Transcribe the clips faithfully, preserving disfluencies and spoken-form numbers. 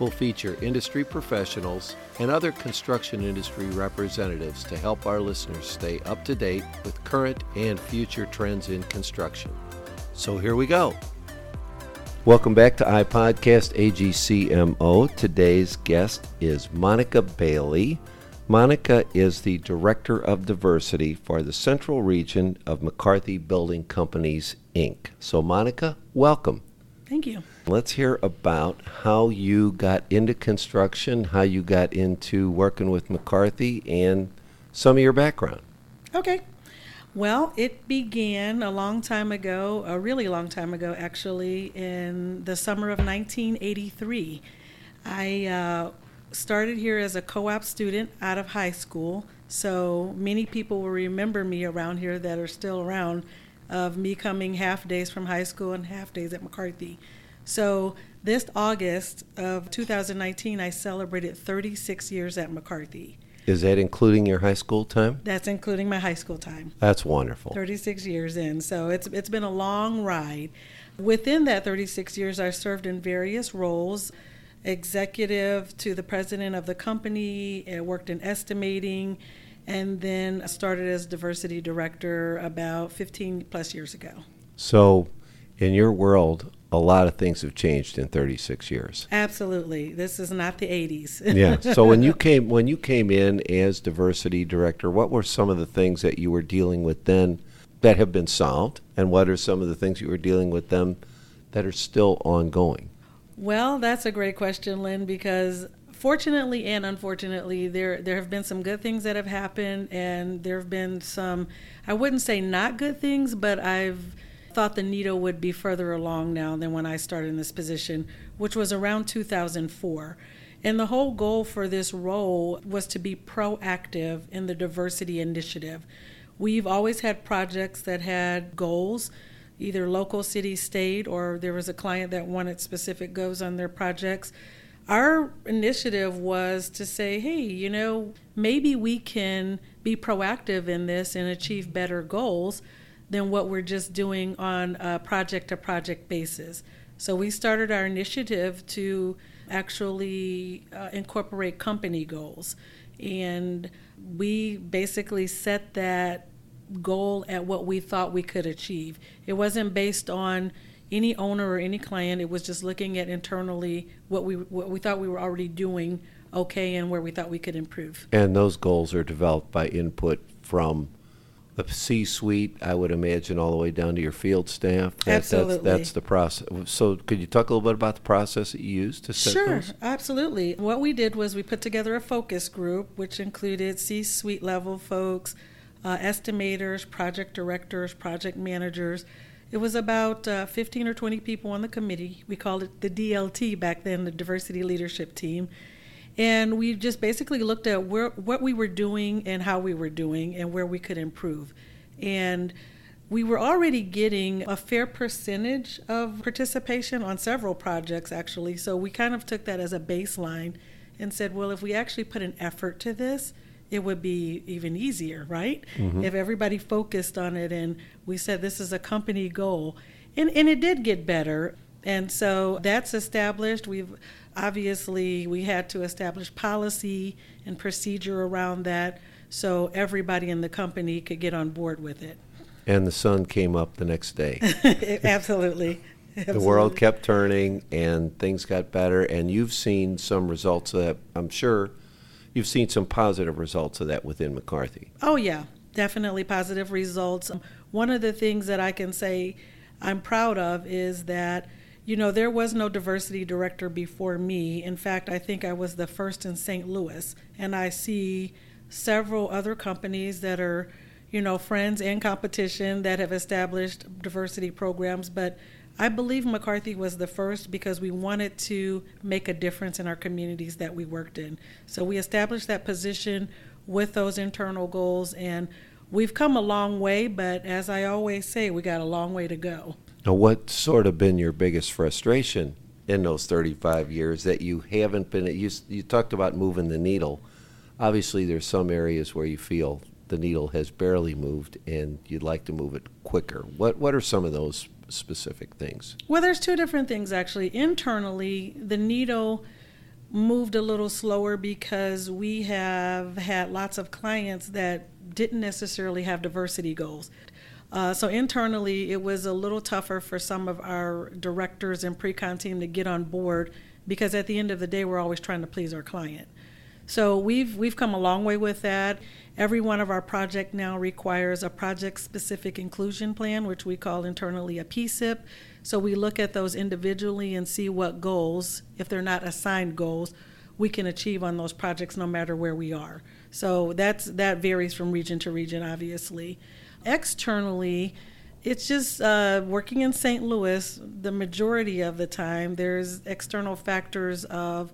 We'll feature industry professionals and other construction industry representatives to help our listeners stay up to date with current and future trends in construction. So here we go. Welcome back to iPodcast A G C M O. Today's guest is Monica Bailey. Monica is the Director of Diversity for the Central Region of McCarthy Building Companies, Incorporated. So Monica, welcome. Thank you. Let's hear about how you got into construction, how you got into working with McCarthy, and some of your background. Okay. Well, it began a long time ago, a really long time ago, actually, in the summer of nineteen eighty-three. I uh, started here as a co-op student out of high school, so many people will remember me around here that are still around of me coming half days from high school and half days at McCarthy. So this August of two thousand nineteen, I celebrated thirty-six years at McCarthy. Is that including your high school time? That's including my high school time. That's wonderful. thirty-six years in. So it's it's been a long ride. Within that thirty-six years, I served in various roles, executive to the president of the company, I worked in estimating, and then started as diversity director about fifteen plus years ago. So in your world, a lot of things have changed in thirty-six years. Absolutely. This is not the eighties. Yeah. So when you came when you came in as diversity director, what were some of the things that you were dealing with then that have been solved? And what are some of the things you were dealing with them that are still ongoing? Well, that's a great question, Lynn, because fortunately and unfortunately, there there have been some good things that have happened, and there have been some, I wouldn't say not good things, but I've thought the needle would be further along now than when I started in this position, which was around two thousand four. And the whole goal for this role was to be proactive in the diversity initiative. We've always had projects that had goals, either local, city, state, or there was a client that wanted specific goals on their projects. Our initiative was to say, hey, you know, maybe we can be proactive in this and achieve better goals than what we're just doing on a project-to-project basis. So we started our initiative to actually uh, incorporate company goals. And we basically set that goal at what we thought we could achieve. It wasn't based on any owner or any client. It was just looking at internally what we what we thought we were already doing okay and where we thought we could improve. And those goals are developed by input from the C-suite, I would imagine, all the way down to your field staff. That, absolutely. That's, that's the process. So could you talk a little bit about the process that you used to set sure, those? Sure, absolutely. What we did was we put together a focus group, which included C-suite level folks, uh, estimators, project directors, project managers. It was about uh, fifteen or twenty people on the committee. We called it the D L T back then, the Diversity Leadership Team. And we just basically looked at where, what we were doing and how we were doing and where we could improve. And we were already getting a fair percentage of participation on several projects, actually. So we kind of took that as a baseline and said, well, if we actually put an effort to this, it would be even easier, right? Mm-hmm. If everybody focused on it, and we said this is a company goal. And and it did get better. And so that's established. We've obviously, we had to establish policy and procedure around that so everybody in the company could get on board with it. And the sun came up the next day. Absolutely. Absolutely. The world kept turning and things got better, and you've seen some results that I'm sure you've seen some positive results of that within McCarthy. Oh, yeah, definitely positive results. One of the things that I can say I'm proud of is that, you know, there was no diversity director before me. In fact, I think I was the first in Saint Louis. And I see several other companies that are, you know, friends and competition that have established diversity programs. But I believe McCarthy was the first because we wanted to make a difference in our communities that we worked in. So we established that position with those internal goals, and we've come a long way, but as I always say, we got a long way to go. Now, what's sort of been your biggest frustration in those thirty-five years that you haven't been, you, you talked about moving the needle. Obviously, there's some areas where you feel the needle has barely moved and you'd like to move it quicker. What what are some of those specific things? Well, there's two different things, actually. Internally, the needle moved a little slower because we have had lots of clients that didn't necessarily have diversity goals. Uh, so internally, it was a little tougher for some of our directors and pre-con team to get on board because at the end of the day, we're always trying to please our client. So we've we've come a long way with that. Every one of our project now requires a project-specific inclusion plan, which we call internally a P S I P. So we look at those individually and see what goals, if they're not assigned goals, we can achieve on those projects no matter where we are. So that's that varies from region to region, obviously. Externally, it's just uh, working in Saint Louis, the majority of the time, there's external factors of,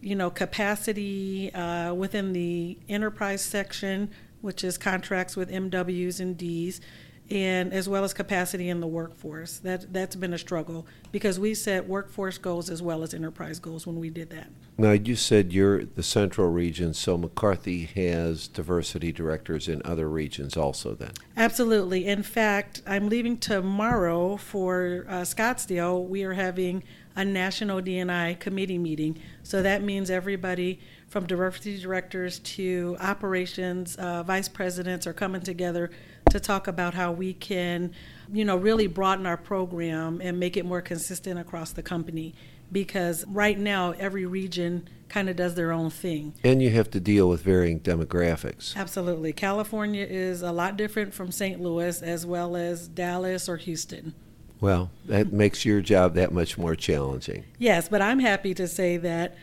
you know, capacity uh, within the enterprise section, which is contracts with M Ws and Ds, and as well as capacity in the workforce. That, that's been a struggle because we set workforce goals as well as enterprise goals when we did that. Now, you said you're the central region, so McCarthy has diversity directors in other regions also then? Absolutely. In fact, I'm leaving tomorrow for uh, Scottsdale. We are having a national D and I committee meeting. So that means everybody from diversity directors to operations, uh, vice presidents are coming together to talk about how we can, you know, really broaden our program and make it more consistent across the company. Because right now, every region kind of does their own thing. And you have to deal with varying demographics. Absolutely. California is a lot different from Saint Louis as well as Dallas or Houston. Well, that makes your job that much more challenging. Yes, but I'm happy to say that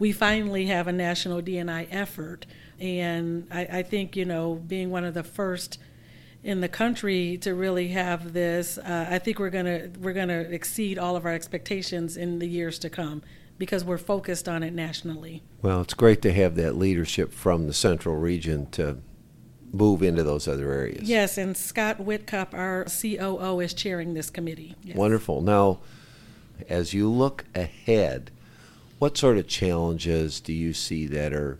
we finally have a national D and I effort. And I, I think, you know, being one of the first in the country to really have this, uh, I think we're gonna we're gonna exceed all of our expectations in the years to come because we're focused on it nationally. Well, it's great to have that leadership from the central region to move into those other areas. Yes, and Scott Whitcup, our C O O, is chairing this committee. Yes. Wonderful. Now, as you look ahead, what sort of challenges do you see that are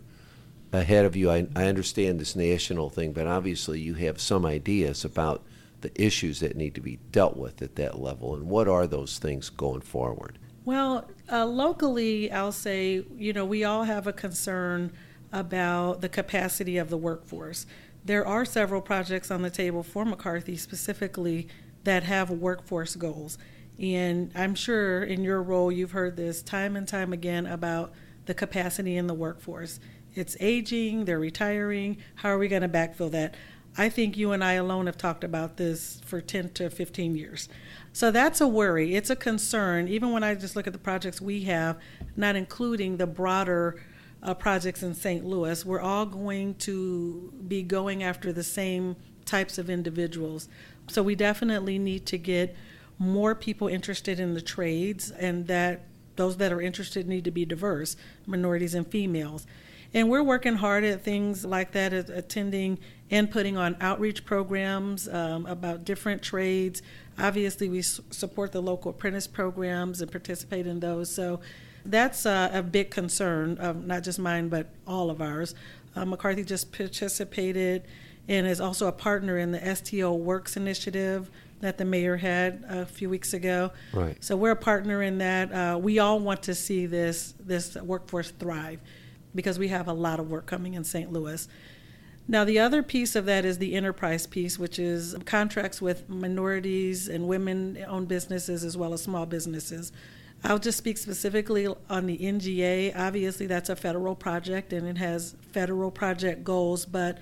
ahead of you? I, I understand this national thing, but obviously you have some ideas about the issues that need to be dealt with at that level, and what are those things going forward? Well, uh, locally, I'll say, you know, we all have a concern about the capacity of the workforce. There are several projects on the table for McCarthy specifically that have workforce goals. And I'm sure in your role you've heard this time and time again about the capacity in the workforce. It's aging, they're retiring, how are we going to backfill that? I think you and I alone have talked about this for ten to fifteen years. So that's a worry, it's a concern, even when I just look at the projects we have, not including the broader uh, projects in Saint Louis. We're all going to be going after the same types of individuals. So we definitely need to get more people interested in the trades, and that those that are interested need to be diverse, minorities and females. And we're working hard at things like that, attending and putting on outreach programs um, about different trades. Obviously, we s- support the local apprentice programs and participate in those. So that's uh, a big concern, of not just mine, but all of ours. Uh, McCarthy just participated and is also a partner in the S T O Works initiative that the mayor had a few weeks ago. Right. So we're a partner in that. Uh, we all want to see this this workforce thrive because we have a lot of work coming in Saint Louis. Now, the other piece of that is the enterprise piece, which is contracts with minorities and women-owned businesses as well as small businesses. I'll just speak specifically on the N G A. Obviously, that's a federal project, and it has federal project goals, but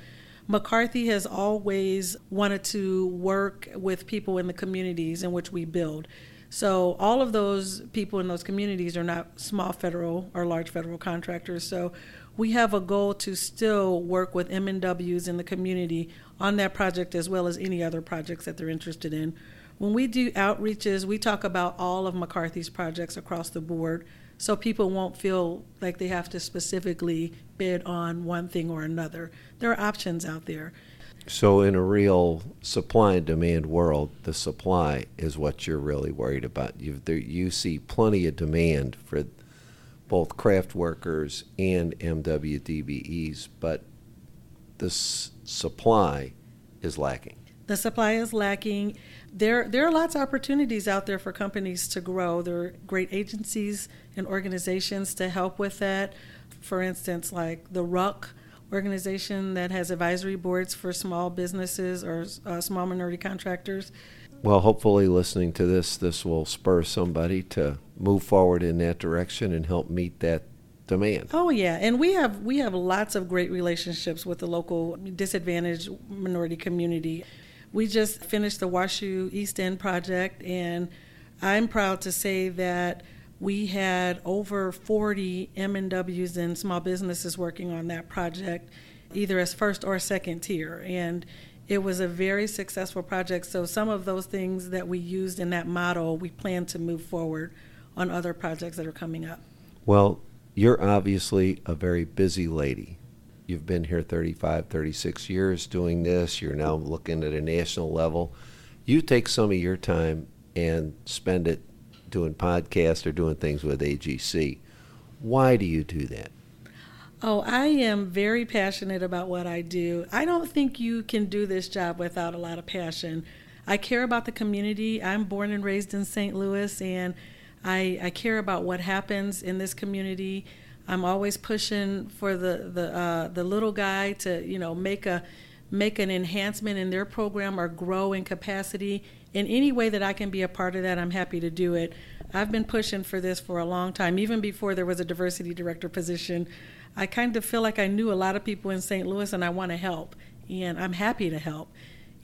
McCarthy has always wanted to work with people in the communities in which we build. So all of those people in those communities are not small federal or large federal contractors. So we have a goal to still work with M and Ws in the community on that project as well as any other projects that they're interested in. When we do outreaches, we talk about all of McCarthy's projects across the board so people won't feel like they have to specifically bid on one thing or another. There are options out there. So in a real supply and demand world, the supply is what you're really worried about. You you see plenty of demand for both craft workers and M W D B Es, but the s- supply is lacking. The supply is lacking. There, there are lots of opportunities out there for companies to grow. There are great agencies and organizations to help with that. For instance, like the Ruck organization that has advisory boards for small businesses or uh, small minority contractors. Well, hopefully listening to this, this will spur somebody to move forward in that direction and help meet that demand. Oh, yeah. And we have we have lots of great relationships with the local disadvantaged minority community. We just finished the WashU East End project, and I'm proud to say that we had over forty M and Ws and small businesses working on that project, either as first or second tier. And it was a very successful project. So some of those things that we used in that model, we plan to move forward on other projects that are coming up. Well, you're obviously a very busy lady. You've been here thirty-five, thirty-six years doing this. You're now looking at a national level. You take some of your time and spend it doing podcasts or doing things with A G C. Why do you do that? Oh, I am very passionate about what I do. I don't think you can do this job without a lot of passion. I care about the community. I'm born and raised in Saint Louis, and I, I care about what happens in this community. I'm always pushing for the the uh, the little guy to, you know, make a make an enhancement in their program or grow in capacity. In any way that I can be a part of that, I'm happy to do it. I've been pushing for this for a long time, even before there was a diversity director position. I kind of feel like I knew a lot of people in Saint Louis, and I want to help, and I'm happy to help.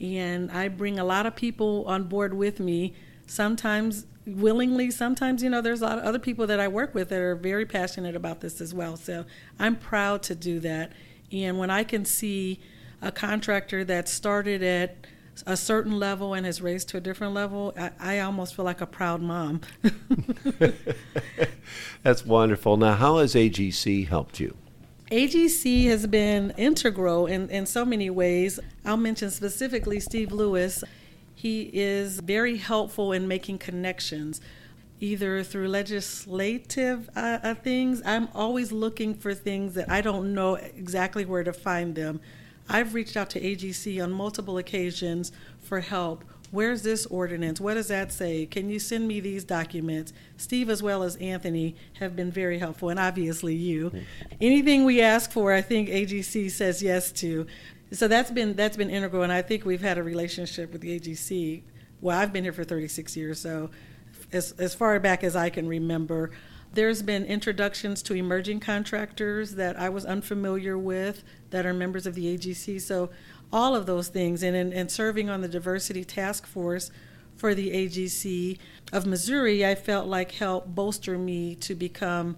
And I bring a lot of people on board with me, sometimes willingly, sometimes, you know, there's a lot of other people that I work with that are very passionate about this as well. So I'm proud to do that. And when I can see a contractor that started at a certain level and has raised to a different level, I, I almost feel like a proud mom. That's wonderful. Now, how has A G C helped you? A G C has been integral in, in so many ways. I'll mention specifically Steve Lewis. He is very helpful in making connections, either through legislative uh, uh, things. I'm always looking for things that I don't know exactly where to find them. I've reached out to A G C on multiple occasions for help. Where's this ordinance? What does that say? Can you send me these documents? Steve, as well as Anthony, have been very helpful, and obviously you. Anything we ask for, I think A G C says yes to. So that's been that's been integral, and I think we've had a relationship with the A G C. Well, I've been here for thirty-six years, so as as far back as I can remember. There's been introductions to emerging contractors that I was unfamiliar with that are members of the A G C, so all of those things. And in, in serving on the diversity task force for the A G C of Missouri, I felt like helped bolster me to become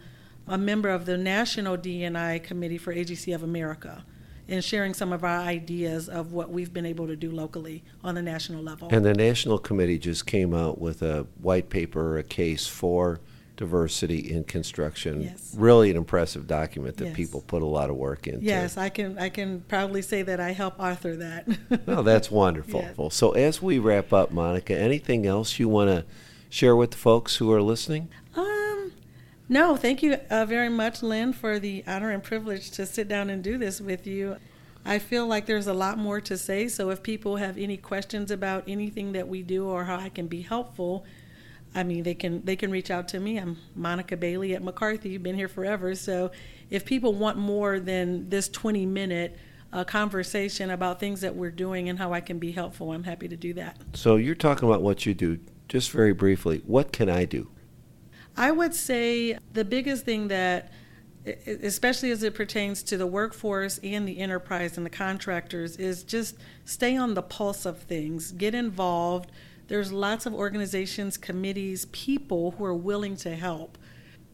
a member of the National D and I Committee for A G C of America, and sharing some of our ideas of what we've been able to do locally on the national level. And the National Committee just came out with a white paper, a case for diversity in construction. Yes. Really an impressive document that yes. people put a lot of work into. Yes, I can I can proudly say that I helped author that. Oh, that's wonderful. Yes. So as we wrap up, Monica, anything else you want to share with the folks who are listening? Um, No, thank you uh, very much, Lynn, for the honor and privilege to sit down and do this with you. I feel like there's a lot more to say, so if people have any questions about anything that we do or how I can be helpful, I mean, they can they can reach out to me. I'm Monica Bailey at McCarthy. You've been here forever. So if people want more than this twenty-minute uh, conversation about things that we're doing and how I can be helpful, I'm happy to do that. So you're talking about what you do. Just very briefly, what can I do? I would say the biggest thing that, especially as it pertains to the workforce and the enterprise and the contractors, is just stay on the pulse of things. Get involved. There's lots of organizations, committees, people who are willing to help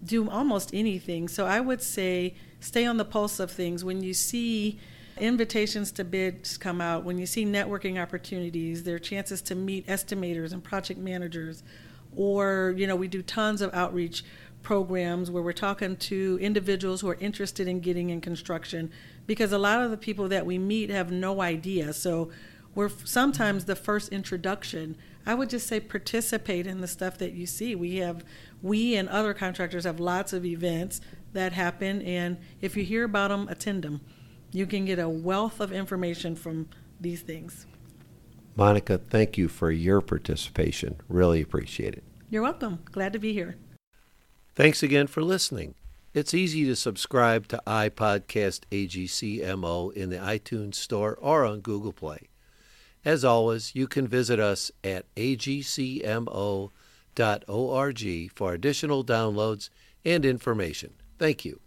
do almost anything. So I would say stay on the pulse of things. When you see invitations to bids come out, when you see networking opportunities, there are chances to meet estimators and project managers. Or, you know, we do tons of outreach programs where we're talking to individuals who are interested in getting in construction, because a lot of the people that we meet have no idea. So we're sometimes the first introduction. I would just say participate in the stuff that you see. We have, we and other contractors have lots of events that happen, and if you hear about them, attend them. You can get a wealth of information from these things. Monica, thank you for your participation. Really appreciate it. You're welcome. Glad to be here. Thanks again for listening. It's easy to subscribe to iPodcast A G C M O in the iTunes Store or on Google Play. As always, you can visit us at A G C M O dot org for additional downloads and information. Thank you.